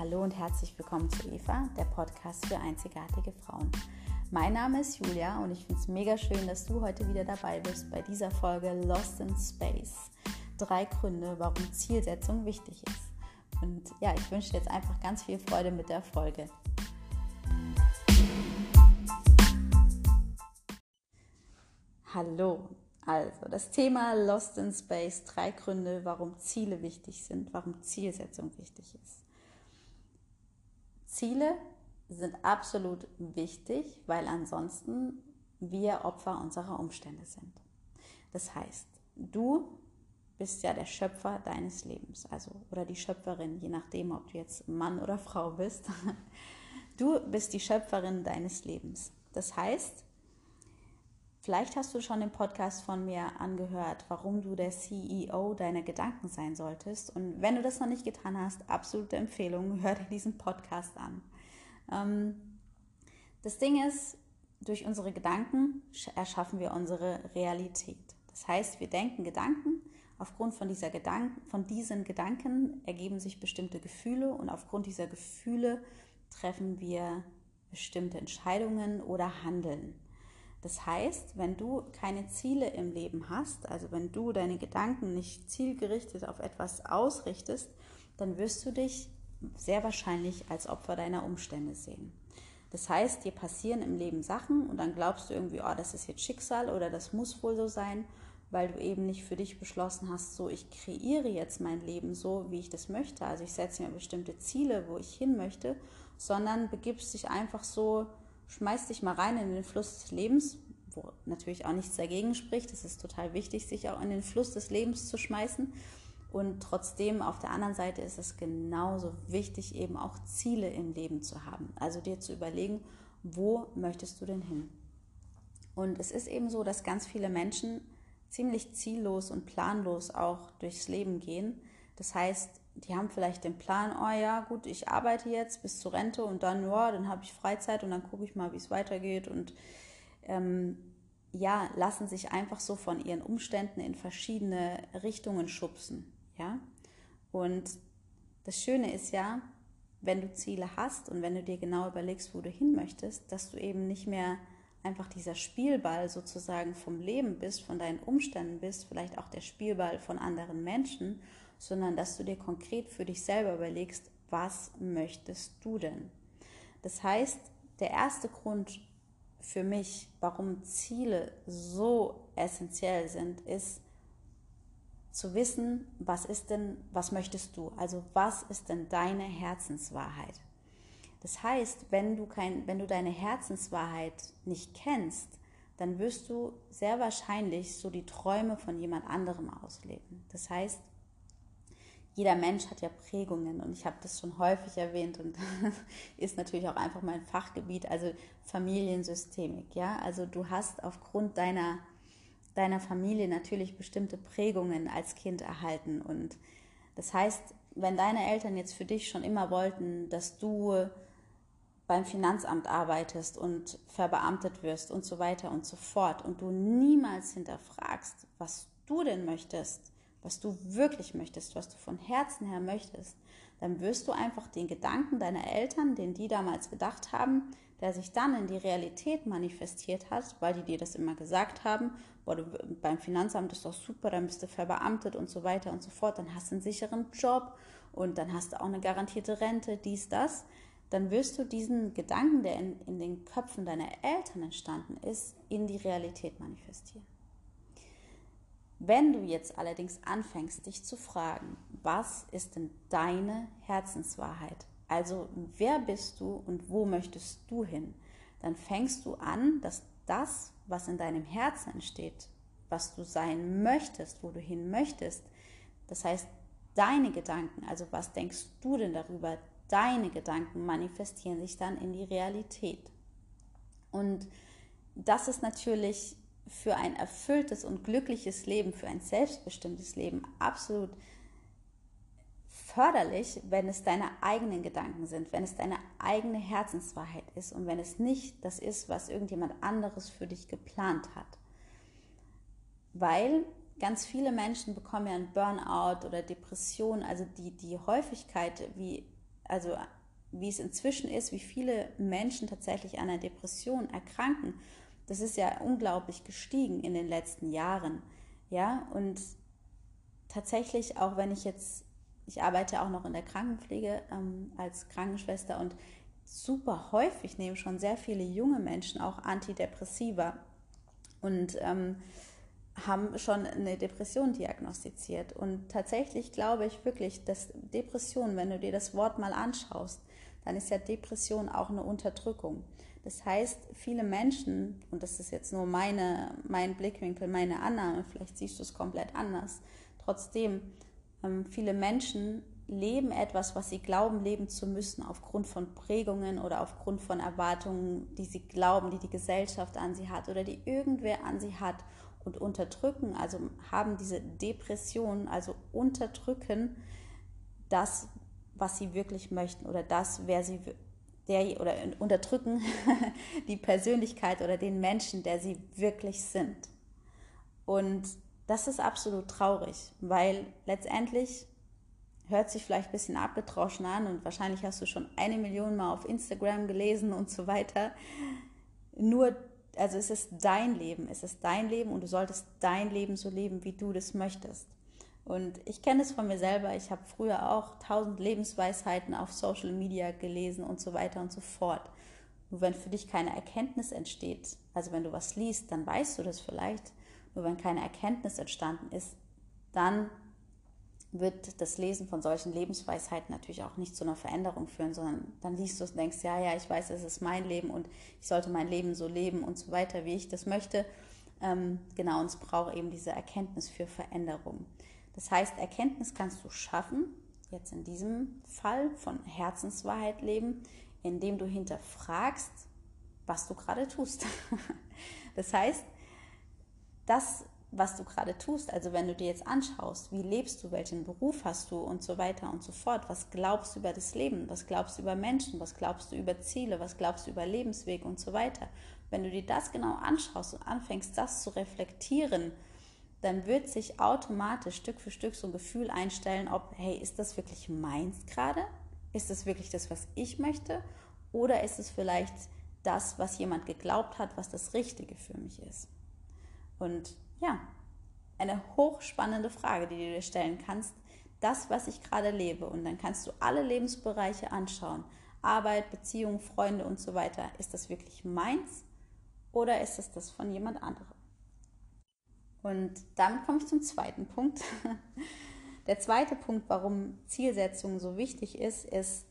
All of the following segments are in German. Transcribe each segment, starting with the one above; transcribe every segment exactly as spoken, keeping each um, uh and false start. Hallo und herzlich willkommen zu Eva, der Podcast für einzigartige Frauen. Mein Name ist Julia und ich finde es mega schön, dass du heute wieder dabei bist bei dieser Folge Lost in Space. Drei Gründe, warum Zielsetzung wichtig ist. Und ja, ich wünsche dir jetzt einfach ganz viel Freude mit der Folge. Hallo, also das Thema Lost in Space, drei Gründe, warum Ziele wichtig sind, warum Zielsetzung wichtig ist. Ziele sind absolut wichtig, weil ansonsten wir Opfer unserer Umstände sind. Das heißt, du bist ja der Schöpfer deines Lebens, also oder die Schöpferin, je nachdem, ob du jetzt Mann oder Frau bist. Du bist die Schöpferin deines Lebens. Das heißt, vielleicht hast du schon den Podcast von mir angehört, warum du der C E O deiner Gedanken sein solltest. Und wenn du das noch nicht getan hast, absolute Empfehlung, hör dir diesen Podcast an. Ähm, das Ding ist, durch unsere Gedanken erschaffen wir unsere Realität. Das heißt, wir denken Gedanken. Aufgrund von, dieser Gedanken, von diesen Gedanken ergeben sich bestimmte Gefühle und aufgrund dieser Gefühle treffen wir bestimmte Entscheidungen oder handeln. Das heißt, wenn du keine Ziele im Leben hast, also wenn du deine Gedanken nicht zielgerichtet auf etwas ausrichtest, dann wirst du dich sehr wahrscheinlich als Opfer deiner Umstände sehen. Das heißt, dir passieren im Leben Sachen und dann glaubst du irgendwie, oh, das ist jetzt Schicksal oder das muss wohl so sein, weil du eben nicht für dich beschlossen hast, so ich kreiere jetzt mein Leben so, wie ich das möchte. Also ich setze mir bestimmte Ziele, wo ich hin möchte, sondern begibst dich einfach so, schmeiß dich mal rein in den Fluss des Lebens, wo natürlich auch nichts dagegen spricht. Es ist total wichtig, sich auch in den Fluss des Lebens zu schmeißen. Und trotzdem, auf der anderen Seite ist es genauso wichtig, eben auch Ziele im Leben zu haben. Also dir zu überlegen, wo möchtest du denn hin? Und es ist eben so, dass ganz viele Menschen ziemlich ziellos und planlos auch durchs Leben gehen. Das heißt, die haben vielleicht den Plan, oh ja, gut, ich arbeite jetzt bis zur Rente und dann, ja, dann habe ich Freizeit und dann gucke ich mal, wie es weitergeht und ähm, ja, lassen sich einfach so von ihren Umständen in verschiedene Richtungen schubsen, ja. Und das Schöne ist ja, wenn du Ziele hast und wenn du dir genau überlegst, wo du hin möchtest, dass du eben nicht mehr einfach dieser Spielball sozusagen vom Leben bist, von deinen Umständen bist, vielleicht auch der Spielball von anderen Menschen, sondern dass du dir konkret für dich selber überlegst, was möchtest du denn? Das heißt, der erste Grund für mich, warum Ziele so essentiell sind, ist zu wissen, was ist denn, was möchtest du? Also was ist denn deine Herzenswahrheit? Das heißt, wenn du, kein, wenn du deine Herzenswahrheit nicht kennst, dann wirst du sehr wahrscheinlich so die Träume von jemand anderem ausleben. Das heißt, jeder Mensch hat ja Prägungen und ich habe das schon häufig erwähnt und ist natürlich auch einfach mein Fachgebiet, also Familiensystemik. Ja? Also du hast aufgrund deiner, deiner Familie natürlich bestimmte Prägungen als Kind erhalten. Und das heißt, wenn deine Eltern jetzt für dich schon immer wollten, dass du beim Finanzamt arbeitest und verbeamtet wirst und so weiter und so fort und du niemals hinterfragst, was du denn möchtest, was du wirklich möchtest, was du von Herzen her möchtest, dann wirst du einfach den Gedanken deiner Eltern, den die damals gedacht haben, der sich dann in die Realität manifestiert hat, weil die dir das immer gesagt haben, boah, du, beim Finanzamt ist doch super, dann bist du verbeamtet und so weiter und so fort, dann hast du einen sicheren Job und dann hast du auch eine garantierte Rente, dies, das, dann wirst du diesen Gedanken, der in, in den Köpfen deiner Eltern entstanden ist, in die Realität manifestieren. Wenn du jetzt allerdings anfängst, dich zu fragen, was ist denn deine Herzenswahrheit? Also wer bist du und wo möchtest du hin? Dann fängst du an, dass das, was in deinem Herzen entsteht, was du sein möchtest, wo du hin möchtest, das heißt deine Gedanken, also was denkst du denn darüber? Deine Gedanken manifestieren sich dann in die Realität. Und das ist natürlich für ein erfülltes und glückliches Leben, für ein selbstbestimmtes Leben absolut förderlich, wenn es deine eigenen Gedanken sind, wenn es deine eigene Herzenswahrheit ist und wenn es nicht das ist, was irgendjemand anderes für dich geplant hat. Weil ganz viele Menschen bekommen ja einen Burnout oder Depression, also die, die Häufigkeit, wie also wie es inzwischen ist, wie viele Menschen tatsächlich an einer Depression erkranken, das ist ja unglaublich gestiegen in den letzten Jahren. Ja, und tatsächlich, auch wenn ich jetzt, ich arbeite auch noch in der Krankenpflege ähm, als Krankenschwester und super häufig nehmen schon sehr viele junge Menschen auch Antidepressiva und ähm, haben schon eine Depression diagnostiziert. Und tatsächlich glaube ich wirklich, dass Depression, wenn du dir das Wort mal anschaust, dann ist ja Depression auch eine Unterdrückung. Das heißt, viele Menschen, und das ist jetzt nur meine, mein Blickwinkel, meine Annahme, vielleicht siehst du es komplett anders, trotzdem, viele Menschen leben etwas, was sie glauben, leben zu müssen, aufgrund von Prägungen oder aufgrund von Erwartungen, die sie glauben, die die Gesellschaft an sie hat oder die irgendwer an sie hat, und unterdrücken, also haben diese Depression, also unterdrücken das, was sie wirklich möchten oder das, wer sie der oder unterdrücken die Persönlichkeit oder den Menschen, der sie wirklich sind. Und das ist absolut traurig, weil letztendlich hört sich vielleicht ein bisschen abgetroschen an und wahrscheinlich hast du schon eine Million Mal auf Instagram gelesen und so weiter. Nur, also es ist dein Leben, es ist dein Leben und du solltest dein Leben so leben, wie du das möchtest. Und ich kenne es von mir selber, ich habe früher auch tausend Lebensweisheiten auf Social Media gelesen und so weiter und so fort. Nur wenn für dich keine Erkenntnis entsteht, also wenn du was liest, dann weißt du das vielleicht. Nur wenn keine Erkenntnis entstanden ist, dann wird das Lesen von solchen Lebensweisheiten natürlich auch nicht zu einer Veränderung führen, sondern dann liest du es und denkst, ja, ja, ich weiß, es ist mein Leben und ich sollte mein Leben so leben und so weiter, wie ich das möchte. Ähm, genau, und es braucht eben diese Erkenntnis für Veränderung. Das heißt, Erkenntnis kannst du schaffen, jetzt in diesem Fall von Herzenswahrheit leben, indem du hinterfragst, was du gerade tust. Das heißt, das, was du gerade tust, also wenn du dir jetzt anschaust, wie lebst du, welchen Beruf hast du und so weiter und so fort, was glaubst du über das Leben, was glaubst du über Menschen, was glaubst du über Ziele, was glaubst du über Lebensweg und so weiter. Wenn du dir das genau anschaust und anfängst, das zu reflektieren, dann wird sich automatisch Stück für Stück so ein Gefühl einstellen, ob, hey, ist das wirklich meins gerade? Ist das wirklich das, was ich möchte? Oder ist es vielleicht das, was jemand geglaubt hat, was das Richtige für mich ist? Und ja, eine hochspannende Frage, die du dir stellen kannst, das, was ich gerade lebe. Und dann kannst du alle Lebensbereiche anschauen, Arbeit, Beziehung, Freunde und so weiter. Ist das wirklich meins oder ist es das von jemand anderem? Und damit komme ich zum zweiten Punkt. Der zweite Punkt, warum Zielsetzung so wichtig ist, ist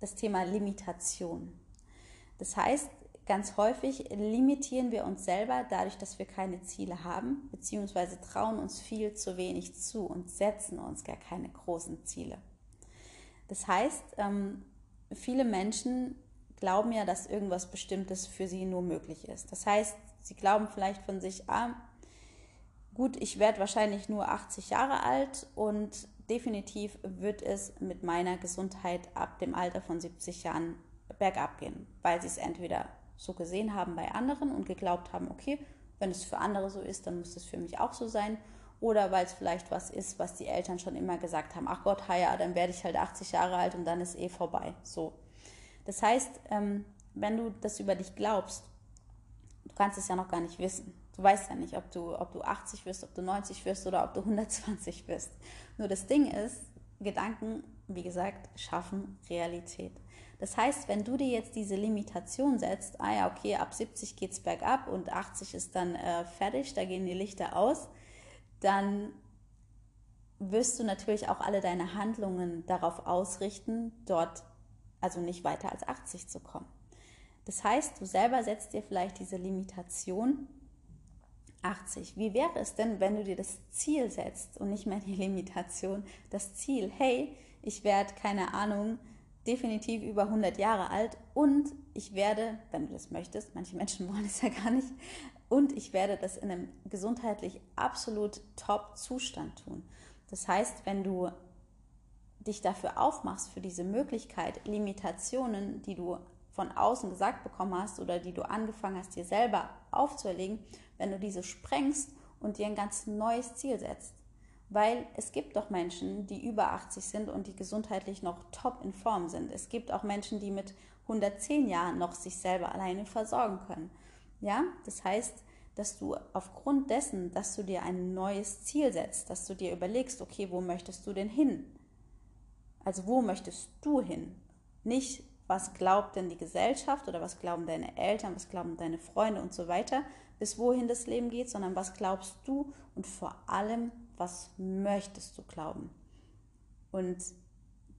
das Thema Limitation. Das heißt, ganz häufig limitieren wir uns selber dadurch, dass wir keine Ziele haben, beziehungsweise trauen uns viel zu wenig zu und setzen uns gar keine großen Ziele. Das heißt, viele Menschen glauben ja, dass irgendwas Bestimmtes für sie nur möglich ist. Das heißt, sie glauben vielleicht von sich, ah, gut, ich werde wahrscheinlich nur achtzig Jahre alt und definitiv wird es mit meiner Gesundheit ab dem Alter von siebzig Jahren bergab gehen, weil sie es entweder so gesehen haben bei anderen und geglaubt haben, okay, wenn es für andere so ist, dann muss es für mich auch so sein, oder weil es vielleicht was ist, was die Eltern schon immer gesagt haben, ach Gott, ja, dann werde ich halt achtzig Jahre alt und dann ist eh vorbei. So. Das heißt, wenn du das über dich glaubst, du kannst es ja noch gar nicht wissen. Du weißt ja nicht, ob du, ob du achtzig wirst, ob du neunzig wirst oder ob du hundertzwanzig wirst. Nur das Ding ist, Gedanken, wie gesagt, schaffen Realität. Das heißt, wenn du dir jetzt diese Limitation setzt, ah ja, okay, ab siebzig geht's bergab und achtzig ist dann äh, fertig, da gehen die Lichter aus, dann wirst du natürlich auch alle deine Handlungen darauf ausrichten, dort also nicht weiter als achtzig zu kommen. Das heißt, du selber setzt dir vielleicht diese Limitation achtzig. Wie wäre es denn, wenn du dir das Ziel setzt und nicht mehr die Limitation, das Ziel, hey, ich werde, keine Ahnung, definitiv über hundert Jahre alt und ich werde, wenn du das möchtest, manche Menschen wollen es ja gar nicht, und ich werde das in einem gesundheitlich absolut Top-Zustand tun. Das heißt, wenn du dich dafür aufmachst, für diese Möglichkeit, Limitationen, die du von außen gesagt bekommen hast oder die du angefangen hast, dir selber aufzuerlegen, wenn du diese sprengst und dir ein ganz neues Ziel setzt. Weil es gibt doch Menschen, die über achtzig sind und die gesundheitlich noch top in Form sind. Es gibt auch Menschen, die mit hundertzehn Jahren noch sich selber alleine versorgen können. Ja, das heißt, dass du aufgrund dessen, dass du dir ein neues Ziel setzt, dass du dir überlegst, okay, wo möchtest du denn hin? Also wo möchtest du hin? Nicht, was glaubt denn die Gesellschaft oder was glauben deine Eltern, was glauben deine Freunde und so weiter, bis wohin das Leben geht, sondern was glaubst du und vor allem, was möchtest du glauben? Und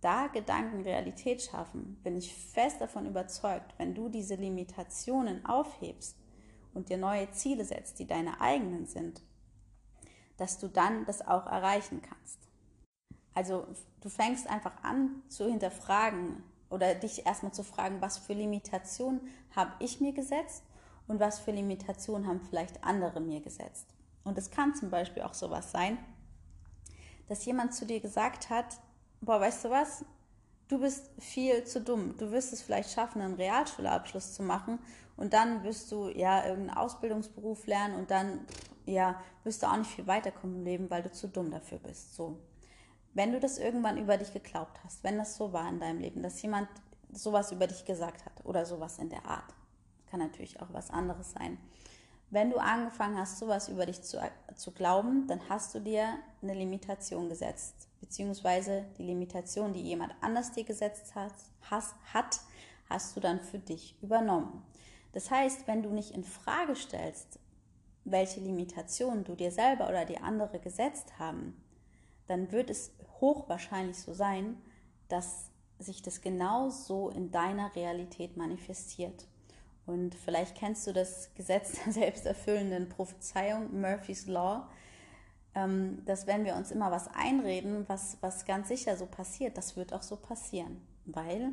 da Gedanken Realität schaffen, bin ich fest davon überzeugt, wenn du diese Limitationen aufhebst und dir neue Ziele setzt, die deine eigenen sind, dass du dann das auch erreichen kannst. Also du fängst einfach an zu hinterfragen oder dich erstmal zu fragen, was für Limitationen habe ich mir gesetzt und was für Limitationen haben vielleicht andere mir gesetzt. Und es kann zum Beispiel auch sowas sein, dass jemand zu dir gesagt hat, boah, weißt du was, du bist viel zu dumm, du wirst es vielleicht schaffen, einen Realschulabschluss zu machen und dann wirst du ja irgendeinen Ausbildungsberuf lernen und dann ja, wirst du auch nicht viel weiterkommen im Leben, weil du zu dumm dafür bist. So. Wenn du das irgendwann über dich geglaubt hast, wenn das so war in deinem Leben, dass jemand sowas über dich gesagt hat oder sowas in der Art, kann natürlich auch was anderes sein. Wenn du angefangen hast, sowas über dich zu, zu glauben, dann hast du dir eine Limitation gesetzt, beziehungsweise die Limitation, die jemand anders dir gesetzt hat, hast, hat, hast du dann für dich übernommen. Das heißt, wenn du nicht in Frage stellst, welche Limitationen du dir selber oder die andere gesetzt haben, dann wird es hochwahrscheinlich so sein, dass sich das genau so in deiner Realität manifestiert. Und vielleicht kennst du das Gesetz der selbsterfüllenden Prophezeiung, Murphy's Law, dass wenn wir uns immer was einreden, was, was ganz sicher so passiert, das wird auch so passieren, weil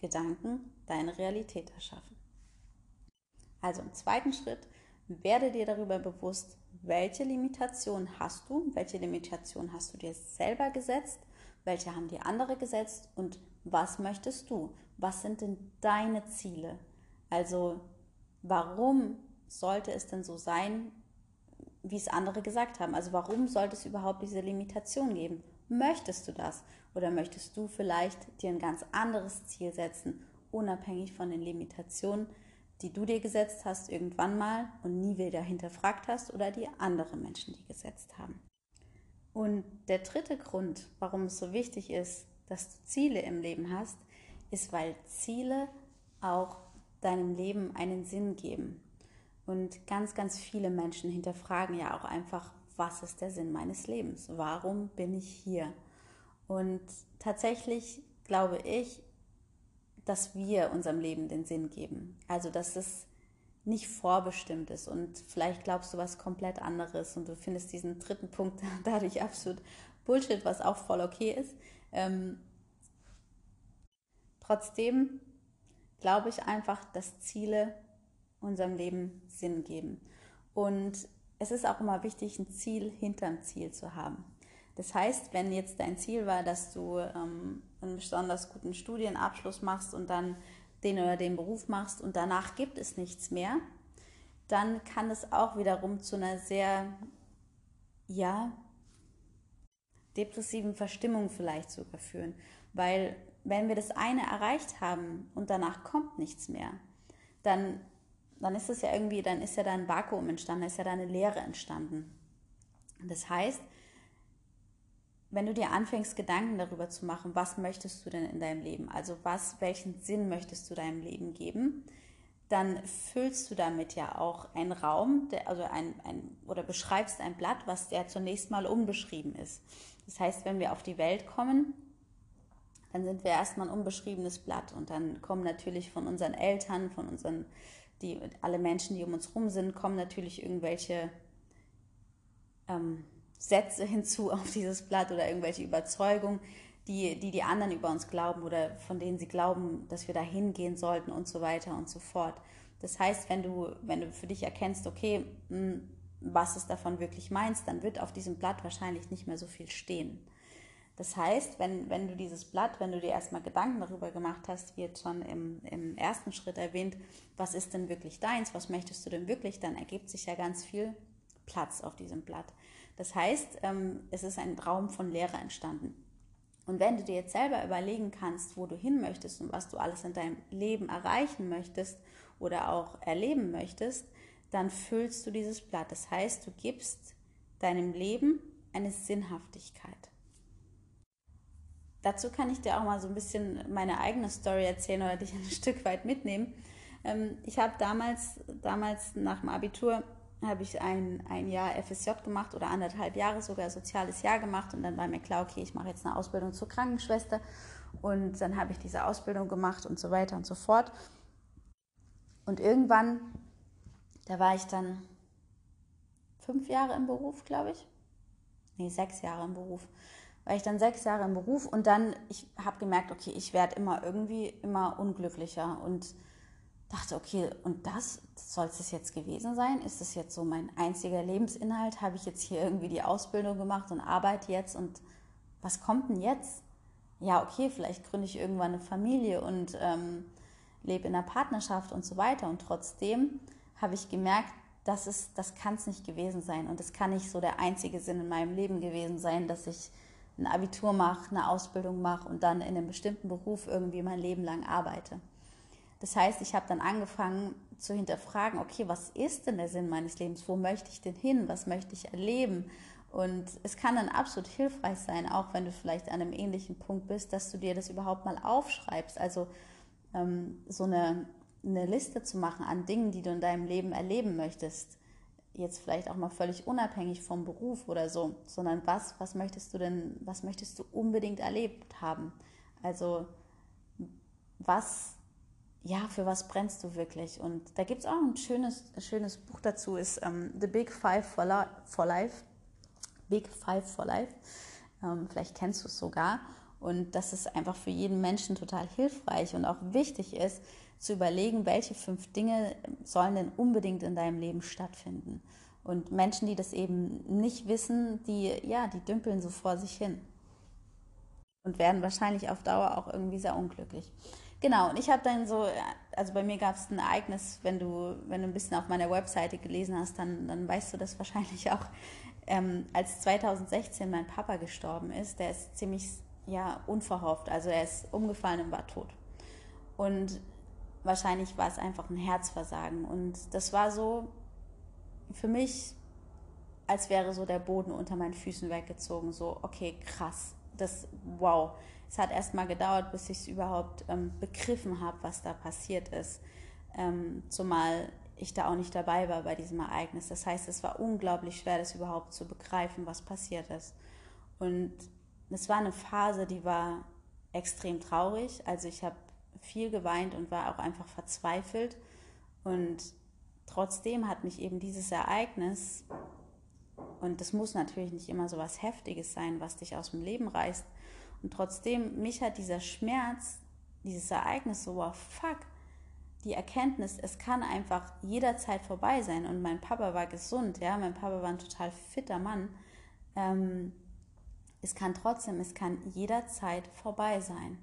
Gedanken deine Realität erschaffen. Also im zweiten Schritt, werde dir darüber bewusst, welche Limitation hast du, welche Limitation hast du dir selber gesetzt, welche haben die anderen gesetzt und was möchtest du, was sind denn deine Ziele? Also warum sollte es denn so sein, wie es andere gesagt haben? Also warum sollte es überhaupt diese Limitation geben? Möchtest du das? Oder möchtest du vielleicht dir ein ganz anderes Ziel setzen, unabhängig von den Limitationen, die du dir gesetzt hast irgendwann mal und nie wieder hinterfragt hast oder die andere Menschen dir gesetzt haben? Und der dritte Grund, warum es so wichtig ist, dass du Ziele im Leben hast, ist, weil Ziele auch deinem Leben einen Sinn geben. Und ganz, ganz viele Menschen hinterfragen ja auch einfach, was ist der Sinn meines Lebens? Warum bin ich hier? Und tatsächlich glaube ich, dass wir unserem Leben den Sinn geben. Also, dass es nicht vorbestimmt ist und vielleicht glaubst du was komplett anderes und du findest diesen dritten Punkt dadurch absolut Bullshit, was auch voll okay ist. Ähm, trotzdem glaube ich einfach, dass Ziele unserem Leben Sinn geben. Und es ist auch immer wichtig, ein Ziel hinterm Ziel zu haben. Das heißt, wenn jetzt dein Ziel war, dass du ähm, einen besonders guten Studienabschluss machst und dann den oder den Beruf machst und danach gibt es nichts mehr, dann kann es auch wiederum zu einer sehr, ja, depressiven Verstimmung vielleicht sogar führen, weil wenn wir das eine erreicht haben und danach kommt nichts mehr, dann, dann ist es ja irgendwie, dann ist ja da ein Vakuum entstanden, ist ja da eine Leere entstanden. Das heißt, wenn du dir anfängst, Gedanken darüber zu machen, was möchtest du denn in deinem Leben, also was, welchen Sinn möchtest du deinem Leben geben, dann füllst du damit ja auch einen Raum, der, also ein, ein, oder beschreibst ein Blatt, was ja zunächst mal unbeschrieben ist. Das heißt, wenn wir auf die Welt kommen, dann sind wir erstmal ein unbeschriebenes Blatt und dann kommen natürlich von unseren Eltern, von unseren, die, alle Menschen, die um uns rum sind, kommen natürlich irgendwelche ähm, Sätze hinzu auf dieses Blatt oder irgendwelche Überzeugungen, die, die die anderen über uns glauben oder von denen sie glauben, dass wir da hingehen sollten und so weiter und so fort. Das heißt, wenn du, wenn du für dich erkennst, okay, was ist davon wirklich meins, dann wird auf diesem Blatt wahrscheinlich nicht mehr so viel stehen. Das heißt, wenn, wenn du dieses Blatt, wenn du dir erstmal Gedanken darüber gemacht hast, wie jetzt schon im, im ersten Schritt erwähnt, was ist denn wirklich deins, was möchtest du denn wirklich, dann ergibt sich ja ganz viel Platz auf diesem Blatt. Das heißt, es ist ein Raum von Leere entstanden. Und wenn du dir jetzt selber überlegen kannst, wo du hin möchtest und was du alles in deinem Leben erreichen möchtest oder auch erleben möchtest, dann füllst du dieses Blatt. Das heißt, du gibst deinem Leben eine Sinnhaftigkeit. Dazu kann ich dir auch mal so ein bisschen meine eigene Story erzählen oder dich ein Stück weit mitnehmen. Ich habe damals, damals nach dem Abitur, habe ich ein, ein Jahr F S J gemacht oder anderthalb Jahre sogar soziales Jahr gemacht und dann war mir klar, okay, ich mache jetzt eine Ausbildung zur Krankenschwester und dann habe ich diese Ausbildung gemacht und so weiter und so fort. Und irgendwann, da war ich dann fünf Jahre im Beruf, glaube ich. Nee, sechs Jahre im Beruf. War ich dann sechs Jahre im Beruf und dann, ich habe gemerkt, okay, ich werde immer irgendwie immer unglücklicher und dachte, okay, und das, soll es jetzt gewesen sein? Ist das jetzt so mein einziger Lebensinhalt? Habe ich jetzt hier irgendwie die Ausbildung gemacht und arbeite jetzt und was kommt denn jetzt? Ja, okay, vielleicht gründe ich irgendwann eine Familie und ähm, lebe in einer Partnerschaft und so weiter. Und trotzdem habe ich gemerkt, das ist, das kann es nicht gewesen sein und das kann nicht so der einzige Sinn in meinem Leben gewesen sein, dass ich ein Abitur mache, eine Ausbildung mache und dann in einem bestimmten Beruf irgendwie mein Leben lang arbeite. Das heißt, ich habe dann angefangen zu hinterfragen, okay, was ist denn der Sinn meines Lebens? Wo möchte ich denn hin? Was möchte ich erleben? Und es kann dann absolut hilfreich sein, auch wenn du vielleicht an einem ähnlichen Punkt bist, dass du dir das überhaupt mal aufschreibst. Also ähm, so eine, eine Liste zu machen an Dingen, die du in deinem Leben erleben möchtest. Jetzt vielleicht auch mal völlig unabhängig vom Beruf oder so, sondern was, was möchtest du denn, was möchtest du unbedingt erlebt haben? Also was... ja, für was brennst du wirklich? Und da gibt es auch ein schönes, schönes Buch dazu, ist ähm, The Big Five for, La- for Life. Big Five for Life. Ähm, vielleicht kennst du es sogar. Und das ist einfach für jeden Menschen total hilfreich und auch wichtig ist, zu überlegen, welche fünf Dinge sollen denn unbedingt in deinem Leben stattfinden. Und Menschen, die das eben nicht wissen, die, ja, die dümpeln so vor sich hin und werden wahrscheinlich auf Dauer auch irgendwie sehr unglücklich. Genau, und ich habe dann so, also bei mir gab es ein Ereignis, wenn du, wenn du ein bisschen auf meiner Webseite gelesen hast, dann, dann weißt du das wahrscheinlich auch. Ähm, als zweitausendsechzehn mein Papa gestorben ist, der ist ziemlich, ja, unverhofft, also er ist umgefallen und war tot. Und wahrscheinlich war es einfach ein Herzversagen. Und das war so für mich, als wäre so der Boden unter meinen Füßen weggezogen, so, okay, krass, das, wow. Es hat erst mal gedauert, bis ich es überhaupt ähm, begriffen habe, was da passiert ist. Ähm, zumal ich da auch nicht dabei war bei diesem Ereignis. Das heißt, es war unglaublich schwer, das überhaupt zu begreifen, was passiert ist. Und es war eine Phase, die war extrem traurig. Also ich habe viel geweint und war auch einfach verzweifelt. Und trotzdem hat mich eben dieses Ereignis, und das muss natürlich nicht immer so was Heftiges sein, was dich aus dem Leben reißt, und trotzdem, mich hat dieser Schmerz, dieses Ereignis so, wow, fuck, die Erkenntnis, es kann einfach jederzeit vorbei sein. Und mein Papa war gesund, ja, mein Papa war ein total fitter Mann. Ähm, es kann trotzdem, es kann jederzeit vorbei sein.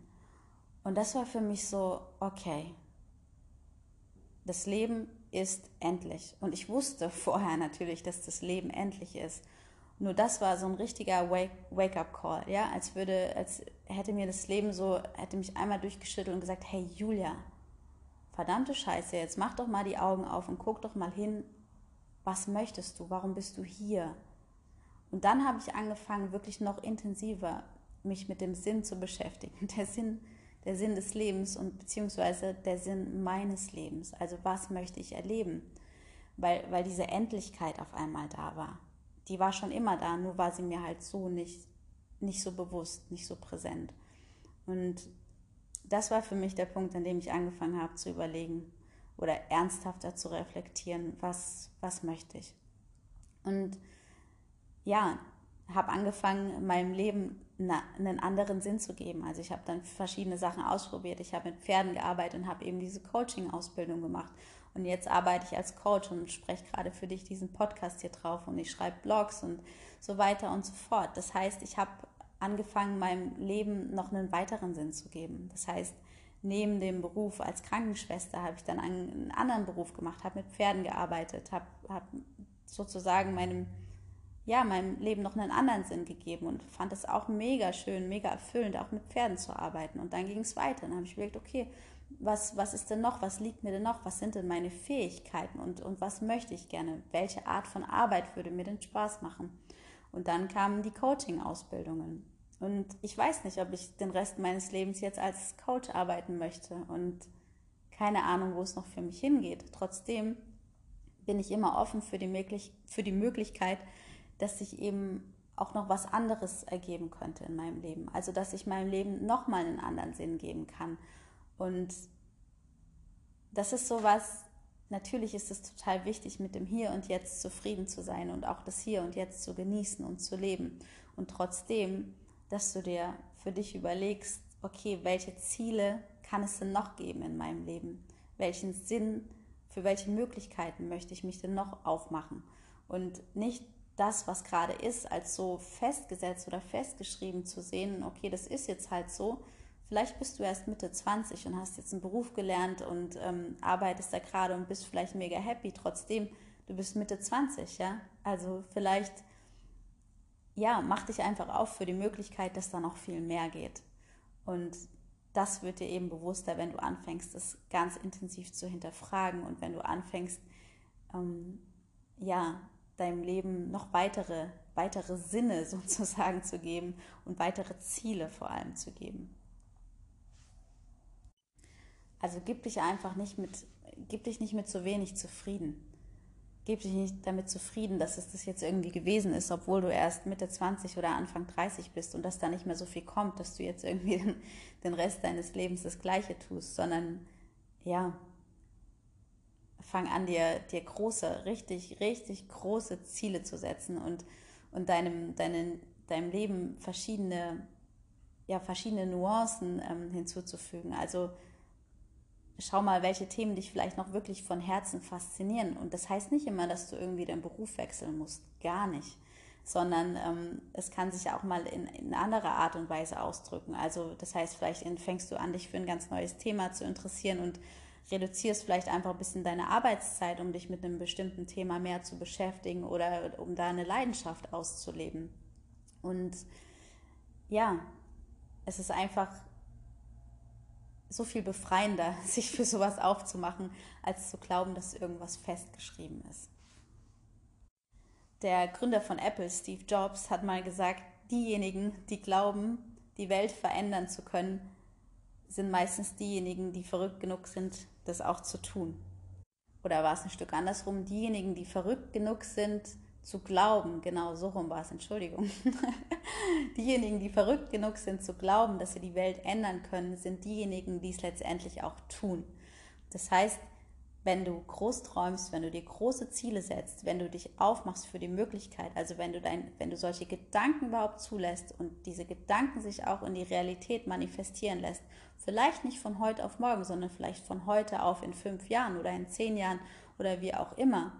Und das war für mich so, okay, das Leben ist endlich. Und ich wusste vorher natürlich, dass das Leben endlich ist. Nur das war so ein richtiger Wake-up-Call, ja, als würde, als hätte mir das Leben so, hätte mich einmal durchgeschüttelt und gesagt, hey Julia, verdammte Scheiße, jetzt mach doch mal die Augen auf und guck doch mal hin, was möchtest du, warum bist du hier? Und dann habe ich angefangen, wirklich noch intensiver mich mit dem Sinn zu beschäftigen, der Sinn, der Sinn des Lebens und beziehungsweise der Sinn meines Lebens, also was möchte ich erleben, weil, weil diese Endlichkeit auf einmal da war. Die war schon immer da, nur war sie mir halt so nicht, nicht so bewusst, nicht so präsent. Und das war für mich der Punkt, an dem ich angefangen habe zu überlegen oder ernsthafter zu reflektieren, was, was möchte ich. Und ja, habe angefangen, meinem Leben na, einen anderen Sinn zu geben. Also ich habe dann verschiedene Sachen ausprobiert. Ich habe mit Pferden gearbeitet und habe eben diese Coaching-Ausbildung gemacht. Und jetzt arbeite ich als Coach und spreche gerade für dich diesen Podcast hier drauf und ich schreibe Blogs und so weiter und so fort. Das heißt, ich habe angefangen, meinem Leben noch einen weiteren Sinn zu geben. Das heißt, neben dem Beruf als Krankenschwester habe ich dann einen anderen Beruf gemacht, habe mit Pferden gearbeitet, habe, habe sozusagen meinem, ja, meinem Leben noch einen anderen Sinn gegeben und fand es auch mega schön, mega erfüllend, auch mit Pferden zu arbeiten. Und dann ging es weiter. Dann habe ich überlegt, okay, was, was ist denn noch, was liegt mir denn noch, was sind denn meine Fähigkeiten und, und was möchte ich gerne, welche Art von Arbeit würde mir denn Spaß machen? Und dann kamen die Coaching-Ausbildungen. Und ich weiß nicht, ob ich den Rest meines Lebens jetzt als Coach arbeiten möchte und keine Ahnung, wo es noch für mich hingeht. Trotzdem bin ich immer offen für die, möglich- für die Möglichkeit, dass sich eben auch noch was anderes ergeben könnte in meinem Leben. Also, dass ich meinem Leben nochmal einen anderen Sinn geben kann. Und das ist sowas, natürlich ist es total wichtig, mit dem Hier und Jetzt zufrieden zu sein und auch das Hier und Jetzt zu genießen und zu leben. Und trotzdem, dass du dir für dich überlegst, okay, welche Ziele kann es denn noch geben in meinem Leben? Welchen Sinn, für welche Möglichkeiten möchte ich mich denn noch aufmachen? Und nicht das, was gerade ist, als so festgesetzt oder festgeschrieben zu sehen, okay, das ist jetzt halt so. Vielleicht bist du erst Mitte zwanzig und hast jetzt einen Beruf gelernt und ähm, arbeitest da gerade und bist vielleicht mega happy. Trotzdem, du bist Mitte zwanzig, ja? Also vielleicht, ja, mach dich einfach auf für die Möglichkeit, dass da noch viel mehr geht. Und das wird dir eben bewusster, wenn du anfängst, es ganz intensiv zu hinterfragen und wenn du anfängst, ähm, ja, deinem Leben noch weitere, weitere Sinne sozusagen zu geben und weitere Ziele vor allem zu geben. Also gib dich einfach nicht mit, gib dich nicht mit so wenig zufrieden. Gib dich nicht damit zufrieden, dass es das jetzt irgendwie gewesen ist, obwohl du erst Mitte zwanzig oder Anfang dreißig bist und dass da nicht mehr so viel kommt, dass du jetzt irgendwie den, den Rest deines Lebens das Gleiche tust, sondern ja, fang an, dir, dir große, richtig, richtig große Ziele zu setzen und, und deinem, deinem, deinem Leben verschiedene, ja, verschiedene Nuancen ähm, hinzuzufügen. Also schau mal, welche Themen dich vielleicht noch wirklich von Herzen faszinieren. Und das heißt nicht immer, dass du irgendwie deinen Beruf wechseln musst, gar nicht. Sondern ähm, es kann sich auch mal in, in anderer Art und Weise ausdrücken. Also das heißt, vielleicht fängst du an, dich für ein ganz neues Thema zu interessieren und reduzierst vielleicht einfach ein bisschen deine Arbeitszeit, um dich mit einem bestimmten Thema mehr zu beschäftigen oder um da eine Leidenschaft auszuleben. Und ja, es ist einfach so viel befreiender, sich für sowas aufzumachen, als zu glauben, dass irgendwas festgeschrieben ist. Der Gründer von Apple, Steve Jobs, hat mal gesagt, diejenigen, die glauben, die Welt verändern zu können, sind meistens diejenigen, die verrückt genug sind, das auch zu tun. Oder war es ein Stück andersrum? Diejenigen, die verrückt genug sind, zu glauben, genau so rum war es, Entschuldigung. Diejenigen, die verrückt genug sind, zu glauben, dass sie die Welt ändern können, sind diejenigen, die es letztendlich auch tun. Das heißt, wenn du groß träumst, wenn du dir große Ziele setzt, wenn du dich aufmachst für die Möglichkeit, also wenn du, dein, wenn du solche Gedanken überhaupt zulässt und diese Gedanken sich auch in die Realität manifestieren lässt, vielleicht nicht von heute auf morgen, sondern vielleicht von heute auf in fünf Jahren oder in zehn Jahren oder wie auch immer,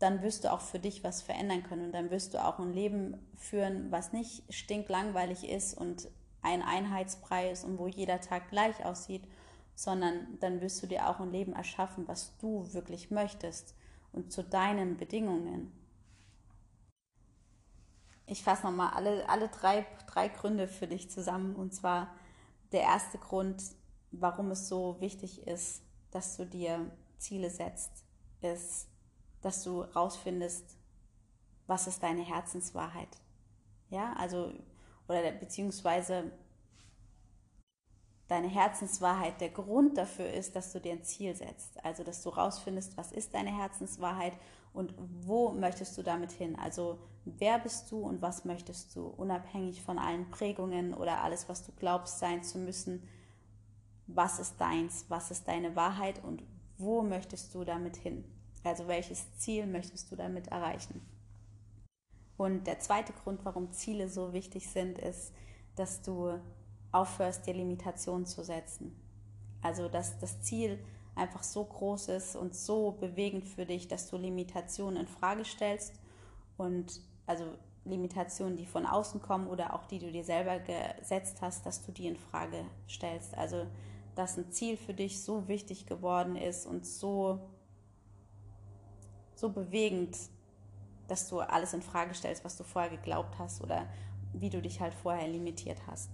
dann wirst du auch für dich was verändern können und dann wirst du auch ein Leben führen, was nicht stinklangweilig ist und ein Einheitsbrei ist und wo jeder Tag gleich aussieht, sondern dann wirst du dir auch ein Leben erschaffen, was du wirklich möchtest und zu deinen Bedingungen. Ich fasse nochmal alle, alle drei, drei Gründe für dich zusammen, und zwar der erste Grund, warum es so wichtig ist, dass du dir Ziele setzt, ist, dass du rausfindest, was ist deine Herzenswahrheit. Ja, also, oder beziehungsweise deine Herzenswahrheit, der Grund dafür ist, dass du dir ein Ziel setzt. Also, dass du rausfindest, was ist deine Herzenswahrheit und wo möchtest du damit hin? Also, wer bist du und was möchtest du? Unabhängig von allen Prägungen oder alles, was du glaubst, sein zu müssen. Was ist deins? Was ist deine Wahrheit und wo möchtest du damit hin? Also welches Ziel möchtest du damit erreichen? Und der zweite Grund, warum Ziele so wichtig sind, ist, dass du aufhörst, dir Limitationen zu setzen. Also dass das Ziel einfach so groß ist und so bewegend für dich, dass du Limitationen in Frage stellst. Und also Limitationen, die von außen kommen oder auch die du dir selber gesetzt hast, dass du die in Frage stellst. Also dass ein Ziel für dich so wichtig geworden ist und so so bewegend dass du alles in Frage stellst, was du vorher geglaubt hast oder wie du dich halt vorher limitiert hast.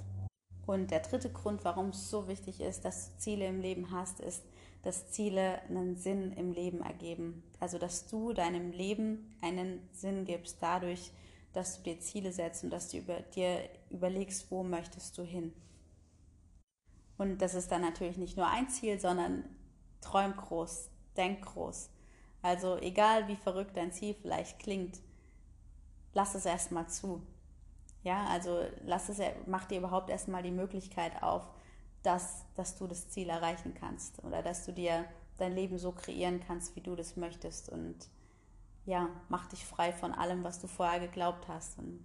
Und der dritte Grund, warum es so wichtig ist, dass du Ziele im Leben hast, ist, dass Ziele einen Sinn im Leben ergeben. Also, dass du deinem Leben einen Sinn gibst, dadurch, dass du dir Ziele setzt und dass du über, dir überlegst, wo möchtest du hin. Und das ist dann natürlich nicht nur ein Ziel, sondern träum groß, denk groß. Also egal, wie verrückt dein Ziel vielleicht klingt, lass es erstmal zu. Ja, also lass es, mach dir überhaupt erstmal die Möglichkeit auf, dass, dass du das Ziel erreichen kannst oder dass du dir dein Leben so kreieren kannst, wie du das möchtest. Und ja, mach dich frei von allem, was du vorher geglaubt hast. Und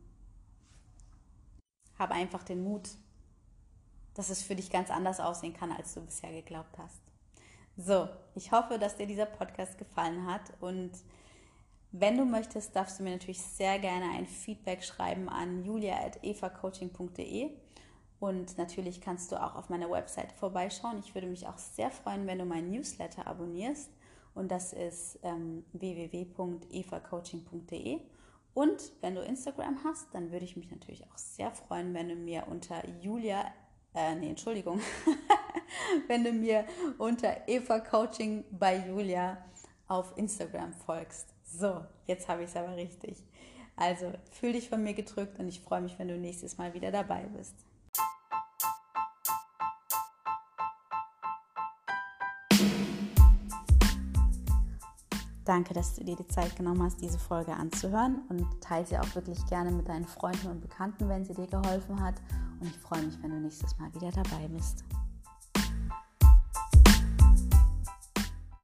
hab einfach den Mut, dass es für dich ganz anders aussehen kann, als du bisher geglaubt hast. So, ich hoffe, dass dir dieser Podcast gefallen hat. Und wenn du möchtest, darfst du mir natürlich sehr gerne ein Feedback schreiben an julia at eva coaching punkt de. Und natürlich kannst du auch auf meiner Website vorbeischauen. Ich würde mich auch sehr freuen, wenn du meinen Newsletter abonnierst. Und das ist ähm, w w w punkt eva coaching punkt de. Und wenn du Instagram hast, dann würde ich mich natürlich auch sehr freuen, wenn du mir unter Julia, äh, nee, Entschuldigung, wenn du mir unter Eva Coaching bei Julia auf Instagram folgst. So, jetzt habe ich es aber richtig. Also, fühl dich von mir gedrückt und ich freue mich, wenn du nächstes Mal wieder dabei bist. Danke, dass du dir die Zeit genommen hast, diese Folge anzuhören, und teile sie auch wirklich gerne mit deinen Freunden und Bekannten, wenn sie dir geholfen hat. Und ich freue mich, wenn du nächstes Mal wieder dabei bist.